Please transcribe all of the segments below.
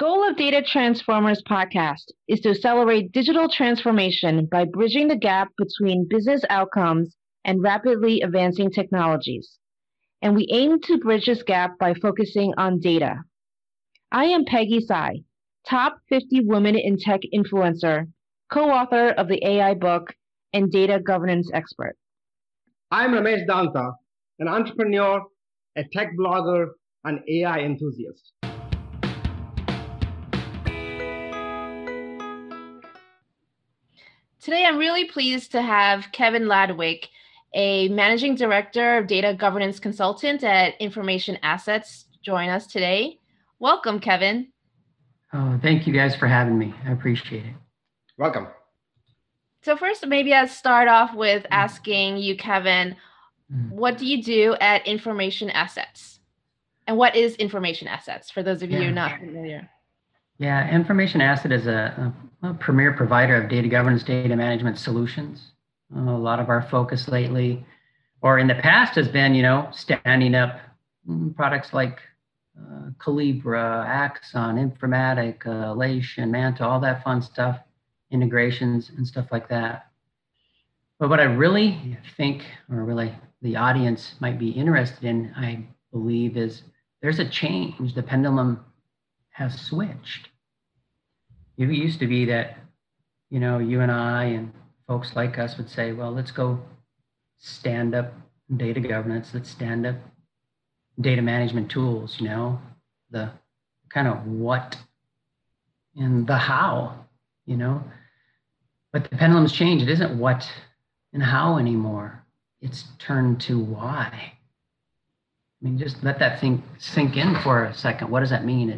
goal of Data Transformers podcast is to accelerate digital transformation by bridging the gap between business outcomes and rapidly advancing technologies. And we aim to bridge this gap by focusing on data. I am Peggy Sai, top 50 women in tech influencer, co-author of the AI book, and data governance expert. I'm Ramesh Danta, an entrepreneur, a tech blogger, and AI enthusiast. Today, I'm really pleased to have Kevin Ladwig, a managing director of data governance consultant at Information Assets, join us today. Welcome, Kevin. Oh, thank you guys for having me. I appreciate it. Welcome. So first, maybe I'll start off with asking you, Kevin, what do you do at Information Assets? And what is Information Assets, for those of you not familiar? Yeah, Information Asset is a premier provider of data governance, data management solutions. A lot of our focus lately, or in the past, has been, standing up products like Calibra, Axon, Informatica, Alation, Manta, all that fun stuff, integrations and stuff like that. But what I really think, or really the audience might be interested in, I believe, is there's a change. The pendulum has switched. It used to be that, you and I and folks like us would say, well, let's go stand up data governance. Let's stand up data management tools, the kind of what and the how, But the pendulum's changed. It isn't what and how anymore. It's turned to why. Just let that thing sink in for a second. What does that mean?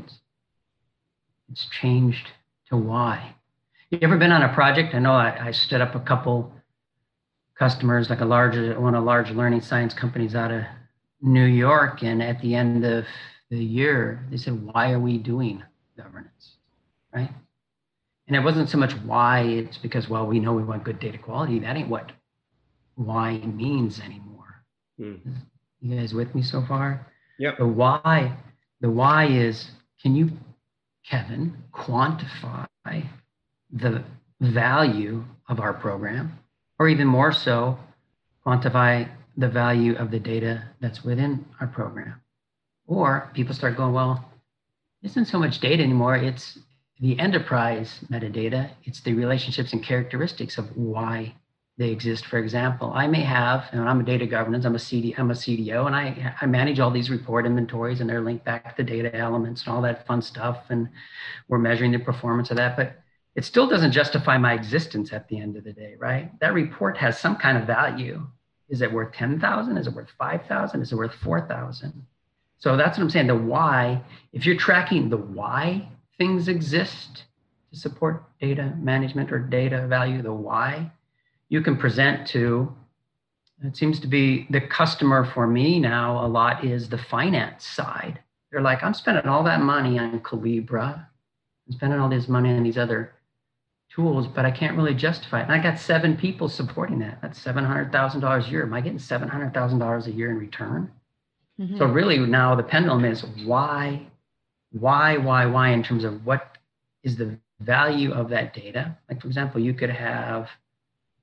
It's changed to why. You ever been on a project? I know I stood up a couple customers, like one of the large learning science companies out of New York, and at the end of the year, they said, why are we doing governance, right? And it wasn't so much why, it's because, well, we know we want good data quality. That ain't what why means anymore. You guys with me so far? Yep. The why is, can you, Kevin, quantify the value of our program, or even more so, quantify the value of the data that's within our program? Or people start going, well, it isn't so much data anymore. It's the enterprise metadata. It's the relationships and characteristics of why they exist. For example, I may have, and I'm a data governance, I'm a CDO, and I manage all these report inventories, and they're linked back to the data elements and all that fun stuff, and we're measuring the performance of that, but it still doesn't justify my existence at the end of the day, right? That report has some kind of value. Is it worth 10,000? Is it worth 5,000? Is it worth 4,000? So that's what I'm saying, the why. If you're tracking the why things exist to support data management or data value, the why, you can present to, it seems to be the customer for me now a lot is the finance side. They're like, I'm spending all that money on Calibra, I'm spending all this money on these other tools, but I can't really justify it. And I got 7 people supporting that. That's $700,000 a year. Am I getting $700,000 a year in return? Mm-hmm. So really now the pendulum is why in terms of what is the value of that data. Like, for example, you could have,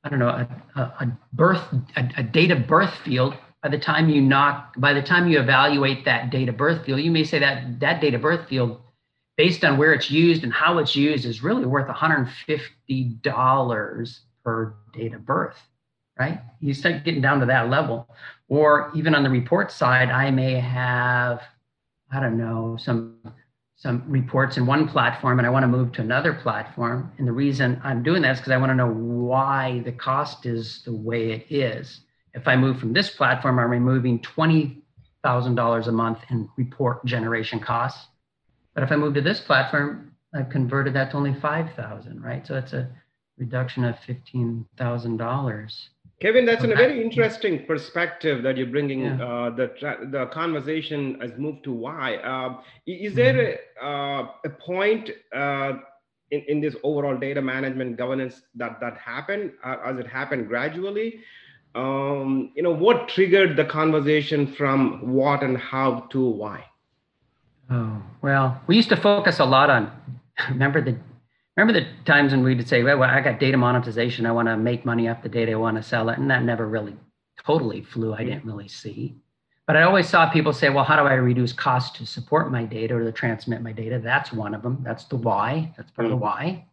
I don't know, a data birth field. By the time you evaluate that data birth field, you may say that data birth field, based on where it's used and how it's used, is really worth $150 per data birth, right? You start getting down to that level. Or even on the report side, I may have, I don't know, some reports in one platform, and I want to move to another platform. And the reason I'm doing that is because I want to know why the cost is the way it is. If I move from this platform, I'm removing $20,000 a month in report generation costs. But if I move to this platform, I've converted that to only $5,000, right? So that's a reduction of $15,000. Kevin, that's a very interesting perspective that you're bringing. Yeah. The conversation has moved to why. Is there a point in this overall data management governance that happened? Has it happened gradually? What triggered the conversation from what and how to why? Oh, well, we used to focus a lot on, remember the times when we would say, well, I got data monetization. I want to make money off the data. I want to sell it. And that never really totally flew. I didn't really see. But I always saw people say, well, how do I reduce costs to support my data or to transmit my data? That's one of them. That's the why. That's part of the why.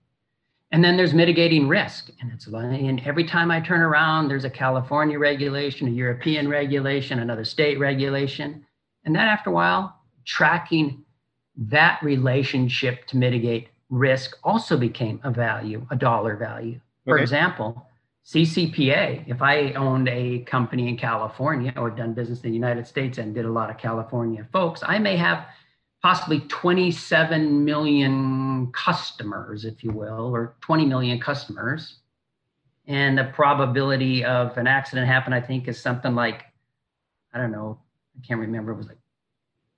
And then there's mitigating risk. And every time I turn around, there's a California regulation, a European regulation, another state regulation. And then after a while, tracking that relationship to mitigate risk also became a value, a dollar value. For example, CCPA, if I owned a company in California or done business in the United States and did a lot of California folks, I may have possibly 27 million customers, if you will, or 20 million customers. And the probability of an accident happen, I think, is something like, I don't know, I can't remember, it was like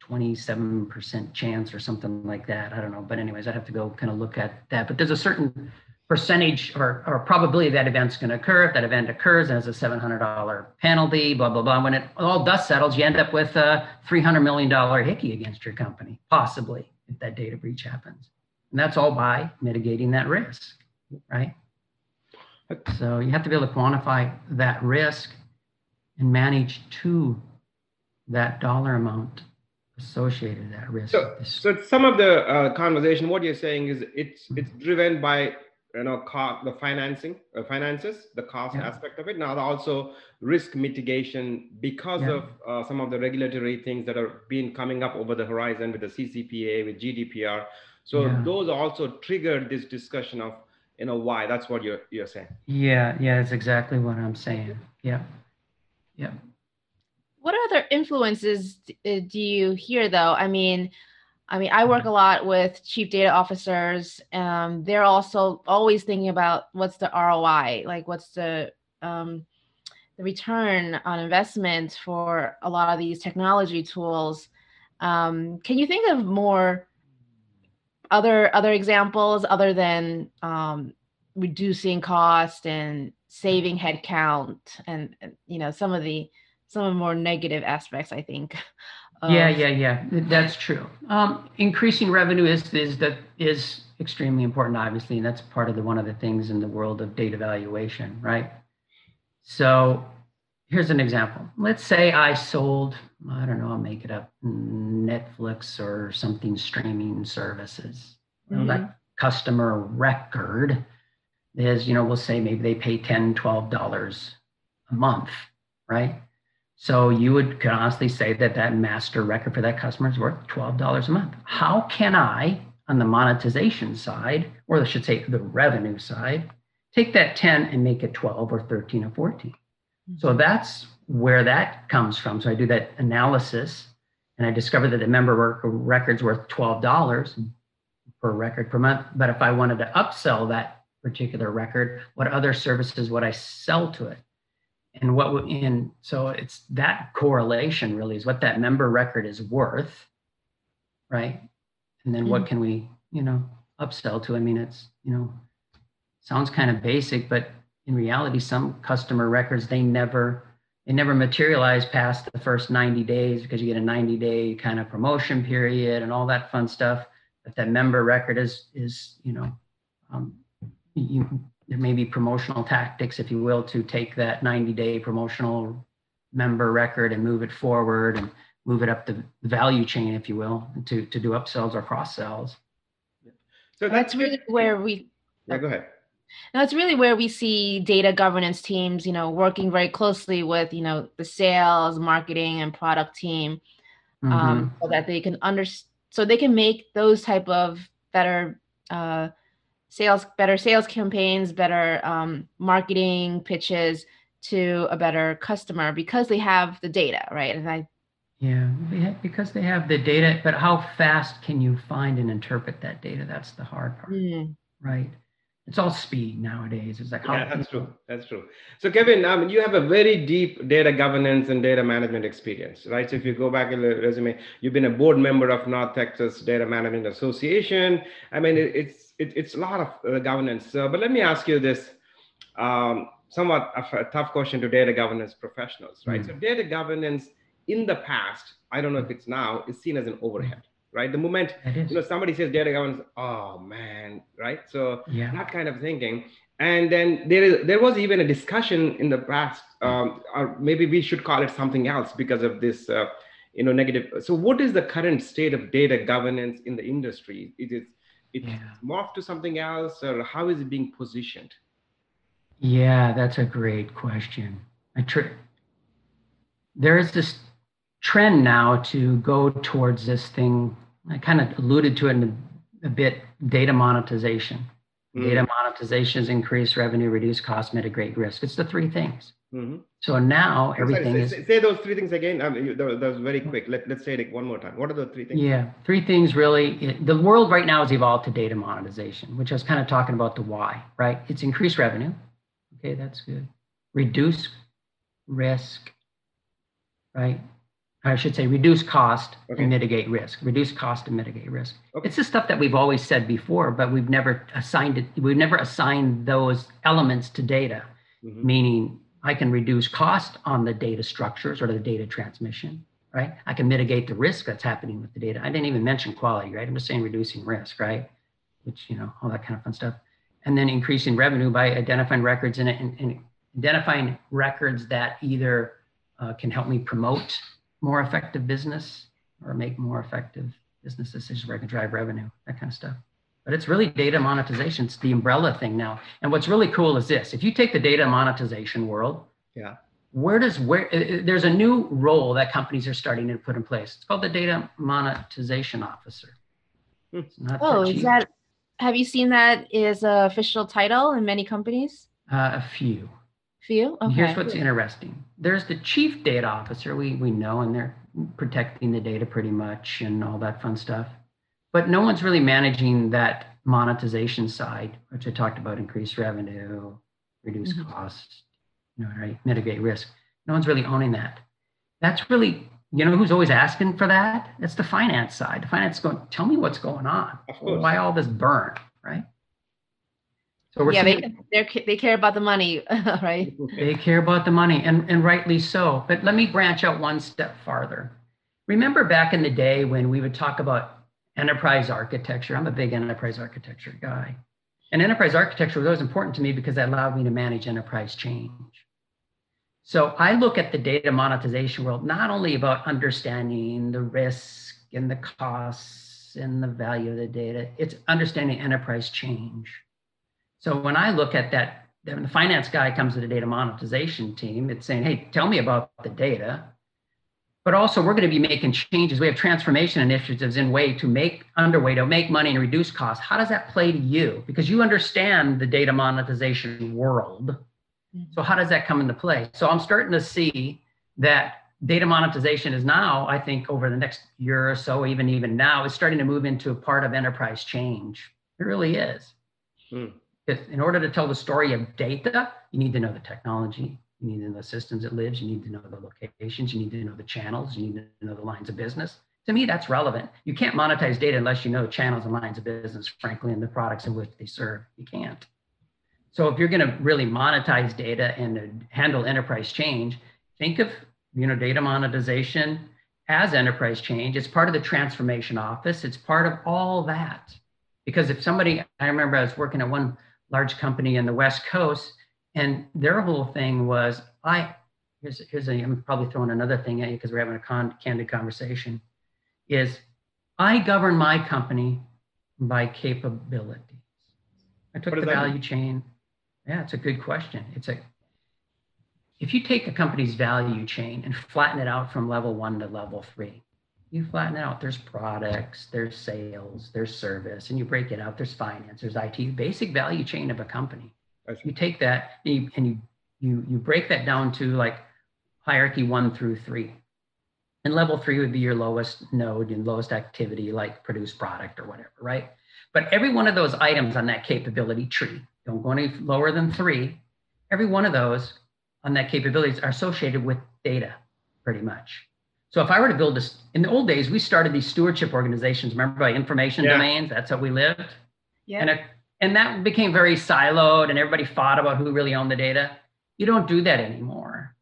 27% chance or something like that. I don't know. But anyways, I'd have to go kind of look at that. But there's a certain percentage or probability that event's going to occur. If that event occurs, there's a $700 penalty, blah, blah, blah. When it all dust settles, you end up with a $300 million hickey against your company, possibly, if that data breach happens. And that's all by mitigating that risk, right? So you have to be able to quantify that risk and manage to that dollar amount associated that risk. So some of the conversation, what you're saying is it's driven by the finances, the cost aspect of it. Now also risk mitigation because of some of the regulatory things that are being coming up over the horizon with the CCPA, with GDPR. So those also triggered this discussion of why. That's what you're saying. Yeah, that's exactly what I'm saying. Yeah. What other influences do you hear, though? I mean, I work a lot with chief data officers. They're also always thinking about what's the ROI, like what's the return on investment for a lot of these technology tools. Can you think of more other examples other than reducing cost and saving headcount and some of the more negative aspects, I think. That's true. Increasing revenue is extremely important, obviously, and that's part of one of the things in the world of data valuation, right? So here's an example. Let's say I sold, I don't know, I'll make it up, Netflix or something, streaming services. Mm-hmm. Well, that customer record is, we'll say maybe they pay $10, $12 a month, right? So you would honestly say that master record for that customer is worth $12 a month. How can I, on the monetization side, or I should say the revenue side, take that 10 and make it 12 or 13 or 14? Mm-hmm. So that's where that comes from. So I do that analysis and I discover that the member record's worth $12 per record per month. But if I wanted to upsell that particular record, what other services would I sell to it? And so it's that correlation really is what that member record is worth, right? And then what can we, upsell to? I mean, it's, sounds kind of basic, but in reality, some customer records, they never materialize past the first 90 days because you get a 90-day kind of promotion period and all that fun stuff. But that member record there may be promotional tactics, if you will, to take that 90-day promotional member record and move it forward and move it up the value chain, if you will, to do upsells or cross-sells. So that's really where we... Yeah, go ahead. Now, it's really where we see data governance teams, working very closely with, the sales, marketing, and product team, so that they can make those type of better... better sales campaigns, better marketing pitches to a better customer because they have the data, right? Because they have the data, but how fast can you find and interpret that data? That's the hard part, right? It's all speed nowadays. It's like that's true. So Kevin, you have a very deep data governance and data management experience, right? So if you go back in the resume, you've been a board member of North Texas Data Management Association. I mean, it's a lot of governance. But let me ask you this, somewhat of a tough question to data governance professionals, right? Mm-hmm. So data governance in the past, I don't know if it's now, is seen as an overhead, right? The moment somebody says data governance, oh man, right? So that kind of thinking. And then there was even a discussion in the past, or maybe we should call it something else because of this, negative. So what is the current state of data governance in the industry? It's morphed to something else, or how is it being positioned? Yeah, that's a great question. There is this trend now to go towards this thing. I kind of alluded to it in a bit, data monetization. Data monetizations increase revenue, reduce cost, mitigate risk. It's the three things. Mm-hmm. So now everything Say those three things again. I mean, that was very quick. Let's say it one more time. What are the three things? Yeah, three things really. The world right now has evolved to data monetization, which I was kind of talking about the why, right? It's increased revenue. Okay, that's good. Reduce risk, right? I should say reduce cost and mitigate risk. Reduce cost and mitigate risk. Okay. It's the stuff that we've always said before, but we've never assigned it. We've never assigned those elements to data, meaning I can reduce cost on the data structures or the data transmission, right? I can mitigate the risk that's happening with the data. I didn't even mention quality, right? I'm just saying reducing risk, right? Which, all that kind of fun stuff. And then increasing revenue by identifying records in it and identifying records that either can help me promote more effective business or make more effective business decisions where I can drive revenue, that kind of stuff. But it's really data monetization. It's the umbrella thing now. And what's really cool is this, if you take the data monetization world, there's a new role that companies are starting to put in place. It's called the data monetization officer. It's not have you seen that is an official title in many companies? A few. Okay. And here's what's interesting. There's the chief data officer we know, and they're protecting the data pretty much and all that fun stuff. But no one's really managing that monetization side, which I talked about, increase revenue, reduce costs, right, mitigate risk. No one's really owning that. That's really, who's always asking for that? That's the finance side. The finance is going, tell me what's going on. Why all this burn, right? So they care about the money, right? They care about the money, and rightly so. But let me branch out one step farther. Remember back in the day when we would talk about enterprise architecture? I'm a big enterprise architecture guy. And enterprise architecture was always important to me because that allowed me to manage enterprise change. So I look at the data monetization world, not only about understanding the risk and the costs and the value of the data, it's understanding enterprise change. So when I look at that, when the finance guy comes to the data monetization team, it's saying, hey, tell me about the data, but also we're going to be making changes. We have transformation initiatives underway to make money and reduce costs. How does that play to you? Because you understand the data monetization world. So how does that come into play? So I'm starting to see that data monetization is now, I think over the next year or so, even now, it's starting to move into a part of enterprise change. It really is. In order to tell the story of data, you need to know the technology, you need to know the systems it lives, you need to know the locations, you need to know the channels, you need to know the lines of business. To me, that's relevant. You can't monetize data unless you know channels and lines of business, frankly, and the products in which they serve. You can't. So if you're going to really monetize data and handle enterprise change, think of data monetization as enterprise change. It's part of the transformation office. It's part of all that. Because if somebody, I remember I was working at one large company in the West Coast, and their whole thing was, I'm probably throwing another thing at you because we're having a candid conversation, is I govern my company by capabilities. I took the value chain. Yeah, it's a good question. If you take a company's value chain and flatten it out from level 1 to level 3, you flatten it out, there's products, there's sales, there's service, and you break it out, there's finance, there's IT, the basic value chain of a company. You take that and you break that down to like hierarchy 1 through 3. And level 3 would be your lowest node and lowest activity, like produce product or whatever, right? But every one of those items on that capability tree, don't go any lower than 3, every one of those on that capabilities are associated with data pretty much. So if I were to build this, in the old days, we started these stewardship organizations, remember, by information domains, that's how we lived. Yeah. And that became very siloed and everybody fought about who really owned the data. You don't do that anymore.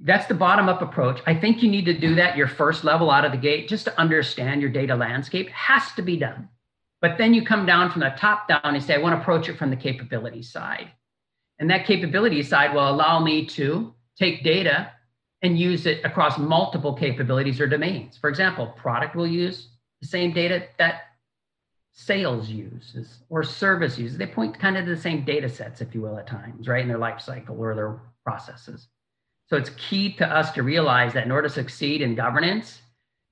That's the bottom-up approach. I think you need to do that your first level out of the gate, just to understand your data landscape. Has to be done. But then you come down from the top down and say, I want to approach it from the capability side. And that capability side will allow me to take data and use it across multiple capabilities or domains. For example, product will use the same data that sales uses or service uses. They point kind of to the same data sets, if you will, at times, right, in their life cycle or their processes. So it's key to us to realize that in order to succeed in governance,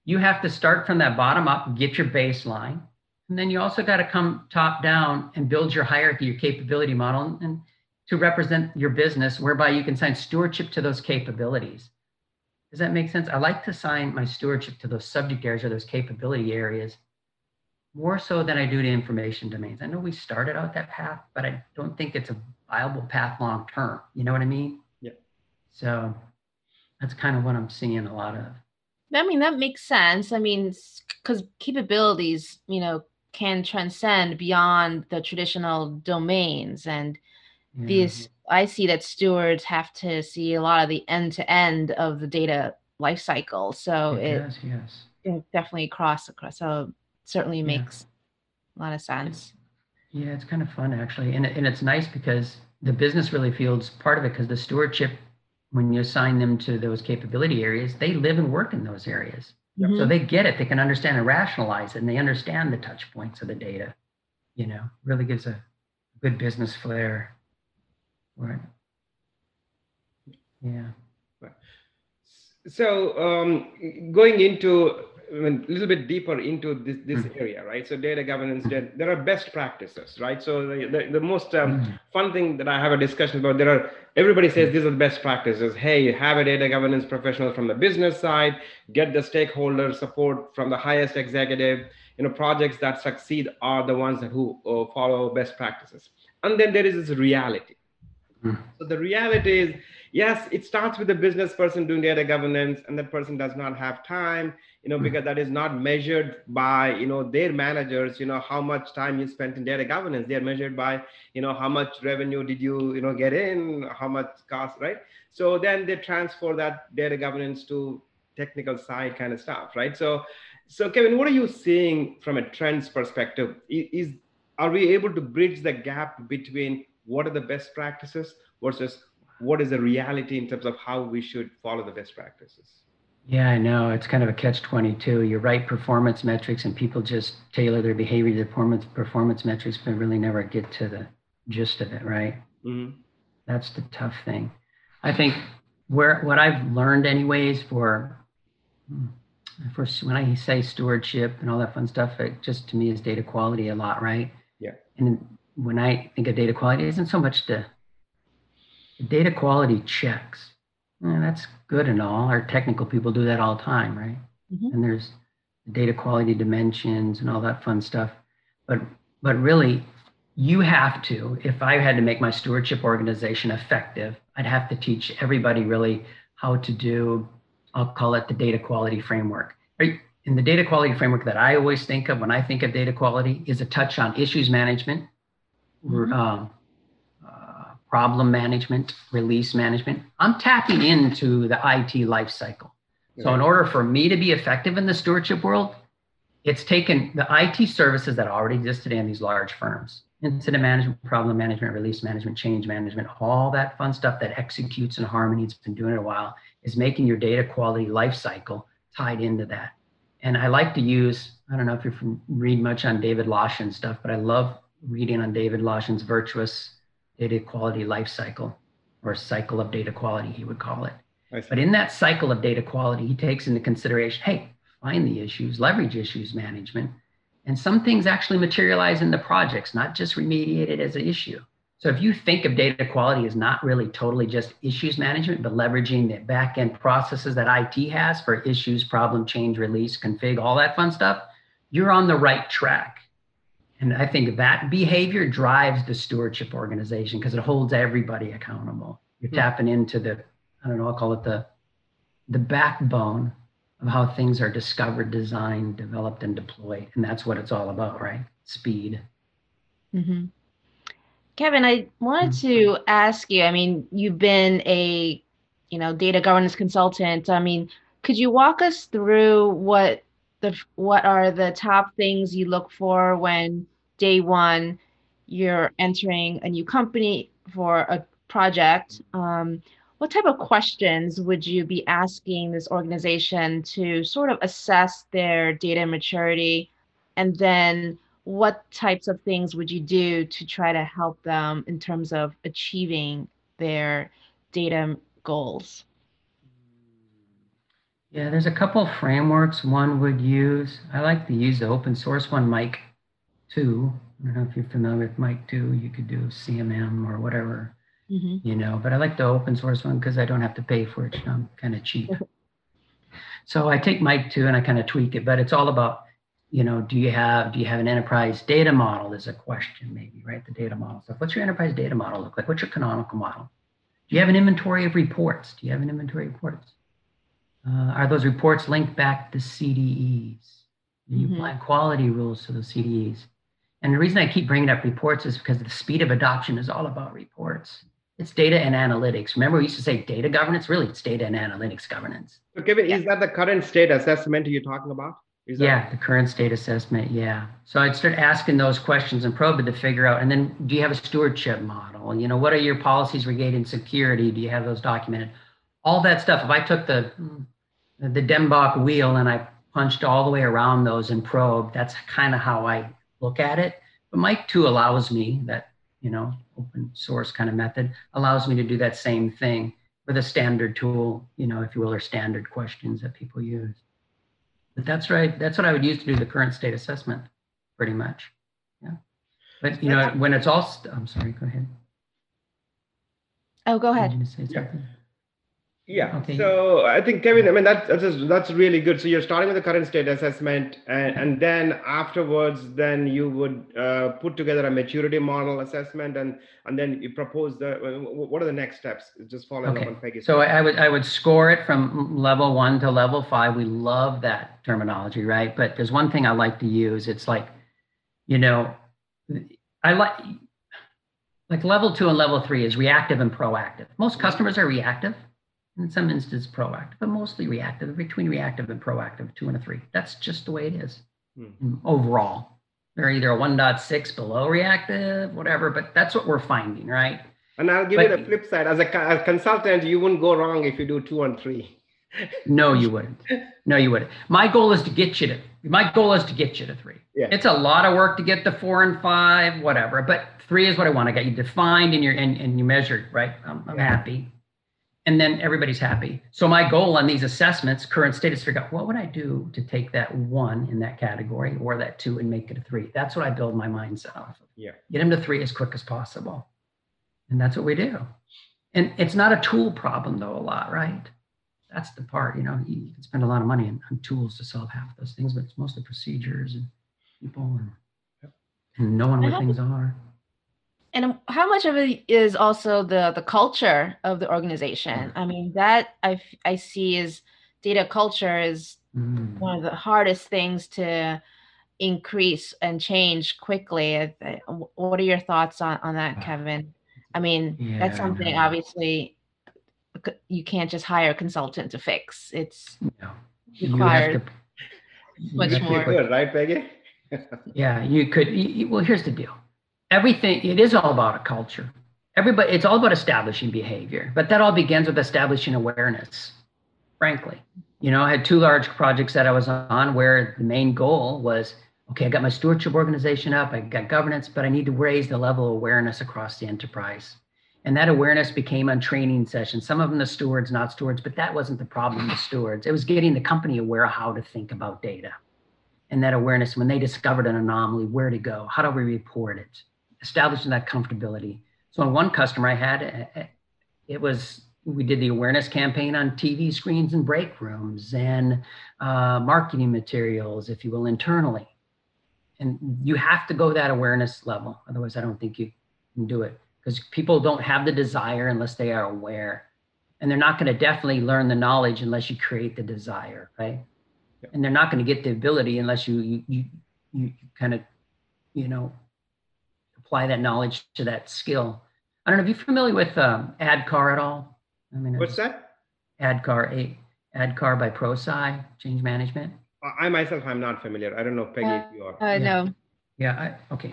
you have to start from that bottom up, get your baseline. And then you also got to come top down and build your hierarchy, your capability model, and to represent your business, whereby you can assign stewardship to those capabilities. Does that make sense? I like to assign my stewardship to those subject areas or those capability areas more so than I do to information domains. I know we started out that path, but I don't think it's a viable path long term. You know what I mean? So that's kind of what I'm seeing a lot of. I mean, that makes sense. I mean, because capabilities, you know, can transcend beyond the traditional domains. And these, I see that stewards have to see a lot of the end-to-end of the data lifecycle. So it definitely across. So it certainly makes a lot of sense. Yeah, it's kind of fun, actually. And it's nice because the business really feels part of it, because the stewardship, when you assign them to those capability areas, they live and work in those areas. Mm-hmm. So they get it, they can understand and rationalize it, and they understand the touch points of the data, you know, really gives a good business flair. Right. Yeah. So going into a little bit deeper into this area, right? So data governance, there are best practices, right? So the most fun thing that I have a discussion about, everybody says these are the best practices. Hey, you have a data governance professional from the business side, get the stakeholder support from the highest executive. You know, projects that succeed are the ones that who follow best practices. And then there is this reality. So the reality is, yes, it starts with the business person doing data governance, and that person does not have time, you know, because that is not measured by, you know, their managers, you know, how much time you spent in data governance. They are measured by, you know, how much revenue did you, you know, get in, how much cost, right? So then they transfer that data governance to technical side kind of stuff, right? So Kevin, what are you seeing from a trends perspective? Are we able to bridge the gap between what are the best practices versus what is the reality in terms of how we should follow the best practices? Yeah, I know. It's kind of a catch-22. You're right, performance metrics, and people just tailor their behavior to performance metrics, but really never get to the gist of it, right? Mm-hmm. That's the tough thing. I think what I've learned anyways for when I say stewardship and all that fun stuff, it just to me is data quality a lot, right? Yeah. And when I think of data quality, it isn't so much the data quality checks. That's good and all. Our technical people do that all the time, right? Mm-hmm. And there's data quality dimensions and all that fun stuff. But really, you have to, if I had to make my stewardship organization effective, I'd have to teach everybody really how to do, I'll call it the data quality framework. And the data quality framework that I always think of when I think of data quality is a touch on issues management, problem management, release management. I'm tapping into the IT lifecycle. So in order for me to be effective in the stewardship world, it's taken the IT services that already exist today in these large firms, incident management, problem management, release management, change management, all that fun stuff that executes in harmony, it's been doing it a while, is making your data quality lifecycle tied into that. And I like to use, I don't know if you read much on David Loshen stuff, but I love reading on David Loshen's virtuous data quality life cycle, or cycle of data quality, he would call it. But in that cycle of data quality, he takes into consideration, hey, find the issues, leverage issues management, and some things actually materialize in the projects, not just remediated as an issue. So if you think of data quality as not really totally just issues management, but leveraging the back-end processes that IT has for issues, problem, change, release, config, all that fun stuff, you're on the right track. And I think that behavior drives the stewardship organization because it holds everybody accountable. You're tapping into the, I don't know, I'll call it the backbone of how things are discovered, designed, developed, and deployed. And that's what it's all about, right? Speed. Mm-hmm. Kevin, I wanted to ask you, I mean, you've been a you know, data governance consultant. I mean, could you walk us through what are the top things you look for when day one you're entering a new company for a project? What type of questions would you be asking this organization to sort of assess their data maturity? And then what types of things would you do to try to help them in terms of achieving their data goals? Yeah, there's a couple of frameworks one would use. I like to use the open source one, MIKE2. I don't know if you're familiar with MIKE2. You could do CMM or whatever. Mm-hmm. You know, but I like the open source one because I don't have to pay for it. I'm kind of cheap. So I take MIKE2 and I kind of tweak it, but it's all about, you know, do you have an enterprise data model is a question maybe, right? The data model stuff. What's your enterprise data model look like? What's your canonical model? Do you have an inventory of reports? Are those reports linked back to CDEs? Do you apply quality rules to those CDEs? And the reason I keep bringing up reports is because the speed of adoption is all about reports. It's data and analytics. Remember, we used to say data governance. Really, it's data and analytics governance. So, Kevin, is that the current state assessment you're talking about? The current state assessment. Yeah. So I'd start asking those questions and probe it to figure out. And then, do you have a stewardship model? You know, what are your policies regarding security? Do you have those documented? All that stuff. If I took the DMBOK wheel and I punched all the way around those and probed, that's kind of how I look at it. But MIKE2 allows me that, you know, open source kind of method allows me to do that same thing with a standard tool, you know, if you will, or standard questions that people use. But that's right. That's what I would use to do the current state assessment, pretty much. Yeah. But, you know, when it's all, I'm sorry, go ahead. Oh, go ahead. Yeah. Okay. So I think, Kevin, I mean, that's really good. So you're starting with the current state assessment, and then afterwards, then you would put together a maturity model assessment, and then you propose what are the next steps? Just following up on Peggy's. So I would score it from level 1 to level 5. We love that terminology, right? But there's one thing I like to use. It's like, you know, I like level 2 and level 3 is reactive and proactive. Most customers are reactive. In some instances proactive, but mostly reactive, between reactive and proactive, 2 and a 3. That's just the way it is overall. They're either a 1.6 below reactive, whatever, but that's what we're finding, right? And I'll give you the flip side. As a consultant, you wouldn't go wrong if you do 2 and 3. No, you wouldn't. My goal is to get you to 3. Yeah. It's a lot of work to get to 4 and 5, whatever, but 3 is what I want. I got you defined and you measured, right? I'm happy. And then everybody's happy. So my goal on these assessments, current state, is figure out what would I do to take that 1 in that category or that 2 and make it a 3. That's what I build my mindset off of. Yeah. Get them to 3 as quick as possible. And that's what we do. And it's not a tool problem though, a lot, right? That's the part, you know, you can spend a lot of money on tools to solve half of those things, but it's mostly procedures and people and knowing what things are. And how much of it is also the culture of the organization? I mean, that I see is data culture is one of the hardest things to increase and change quickly. What are your thoughts on that, Kevin? I mean, that's something obviously you can't just hire a consultant to fix. It's required much more. Good, right, Peggy? You could. Well, here's the deal. Everything, it is all about a culture. Everybody, it's all about establishing behavior, but that all begins with establishing awareness, frankly. You know, I had 2 large projects that I was on where the main goal was, okay, I got my stewardship organization up, I got governance, but I need to raise the level of awareness across the enterprise. And that awareness became on training sessions. Some of them the stewards, not stewards, but that wasn't the problem with stewards. It was getting the company aware of how to think about data. And that awareness, when they discovered an anomaly, where to go, how do we report it? Establishing that comfortability. So on one customer I had, we did the awareness campaign on TV screens and break rooms and marketing materials, if you will, internally. And you have to go that awareness level. Otherwise, I don't think you can do it because people don't have the desire unless they are aware. And they're not going to definitely learn the knowledge unless you create the desire, right? Yep. And they're not going to get the ability unless you kind of, you know, apply that knowledge to that skill. I don't know if you're familiar with ADCAR at all. I mean, what's that? ADCAR by ProSci, change management. I myself, I'm not familiar. I don't know, Peggy, if you are. No. Yeah, okay.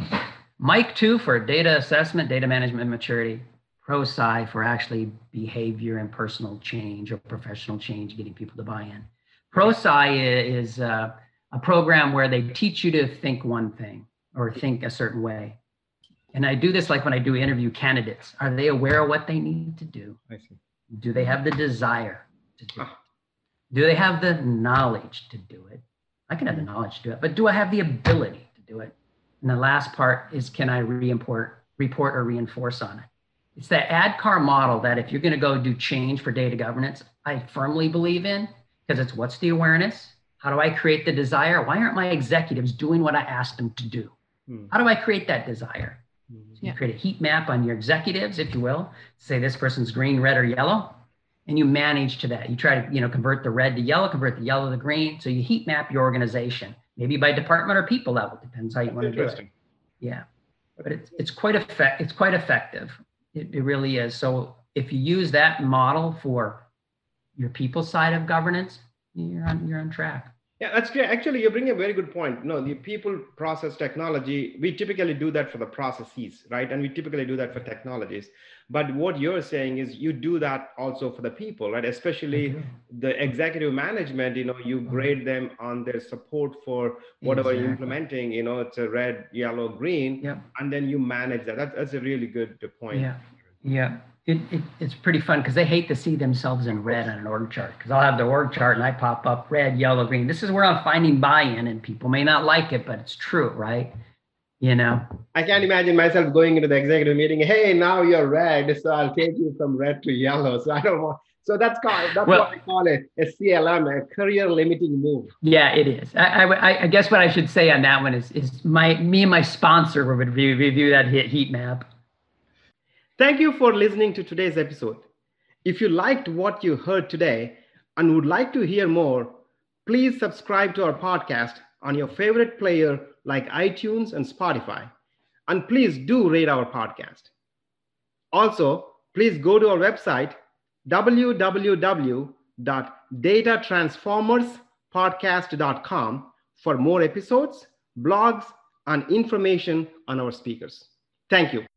MIKE2 for data assessment, data management maturity. ProSci for actually behavior and personal change or professional change, getting people to buy in. ProSci is a program where they teach you to think one thing or think a certain way. And I do this like when I do interview candidates. Are they aware of what they need to do? I see. Do they have the desire to do it? Do they have the knowledge to do it? I can have the knowledge to do it, but do I have the ability to do it? And the last part is, can I report or reinforce on it? It's that ADCAR model that if you're going to go do change for data governance, I firmly believe in, because it's what's the awareness? How do I create the desire? Why aren't my executives doing what I asked them to do? How do I create that desire? So you create a heat map on your executives, if you will, say this person's green, red, or yellow, and you manage to that. You try to, convert the red to yellow, convert the yellow to green. So you heat map your organization, maybe by department or people level, depends how you want to do it. Yeah, but it's quite effective. It really is. So if you use that model for your people side of governance, you're on track. Yeah, that's great. Actually, you bring a very good point. No, the people, process, technology, we typically do that for the processes, right? And we typically do that for technologies. But what you're saying is you do that also for the people, right? Especially the executive management, you grade them on their support for whatever you're implementing, it's a red, yellow, green, and then you manage that. That's a really good point. Yeah. It's pretty fun because they hate to see themselves in red on an org chart, because I'll have the org chart and I pop up red, yellow, green. This is where I'm finding buy-in, and people may not like it, but it's true, right? I can't imagine myself going into the executive meeting, hey, now you're red, so I'll take you from red to yellow. So I don't want, so that's what I call it, a CLM, a career limiting move. Yeah, it is. I guess what I should say on that one is me and my sponsor would review that heat map. Thank you for listening to today's episode. If you liked what you heard today and would like to hear more, please subscribe to our podcast on your favorite player like iTunes and Spotify. And please do rate our podcast. Also, please go to our website, www.datatransformerspodcast.com, for more episodes, blogs, and information on our speakers. Thank you.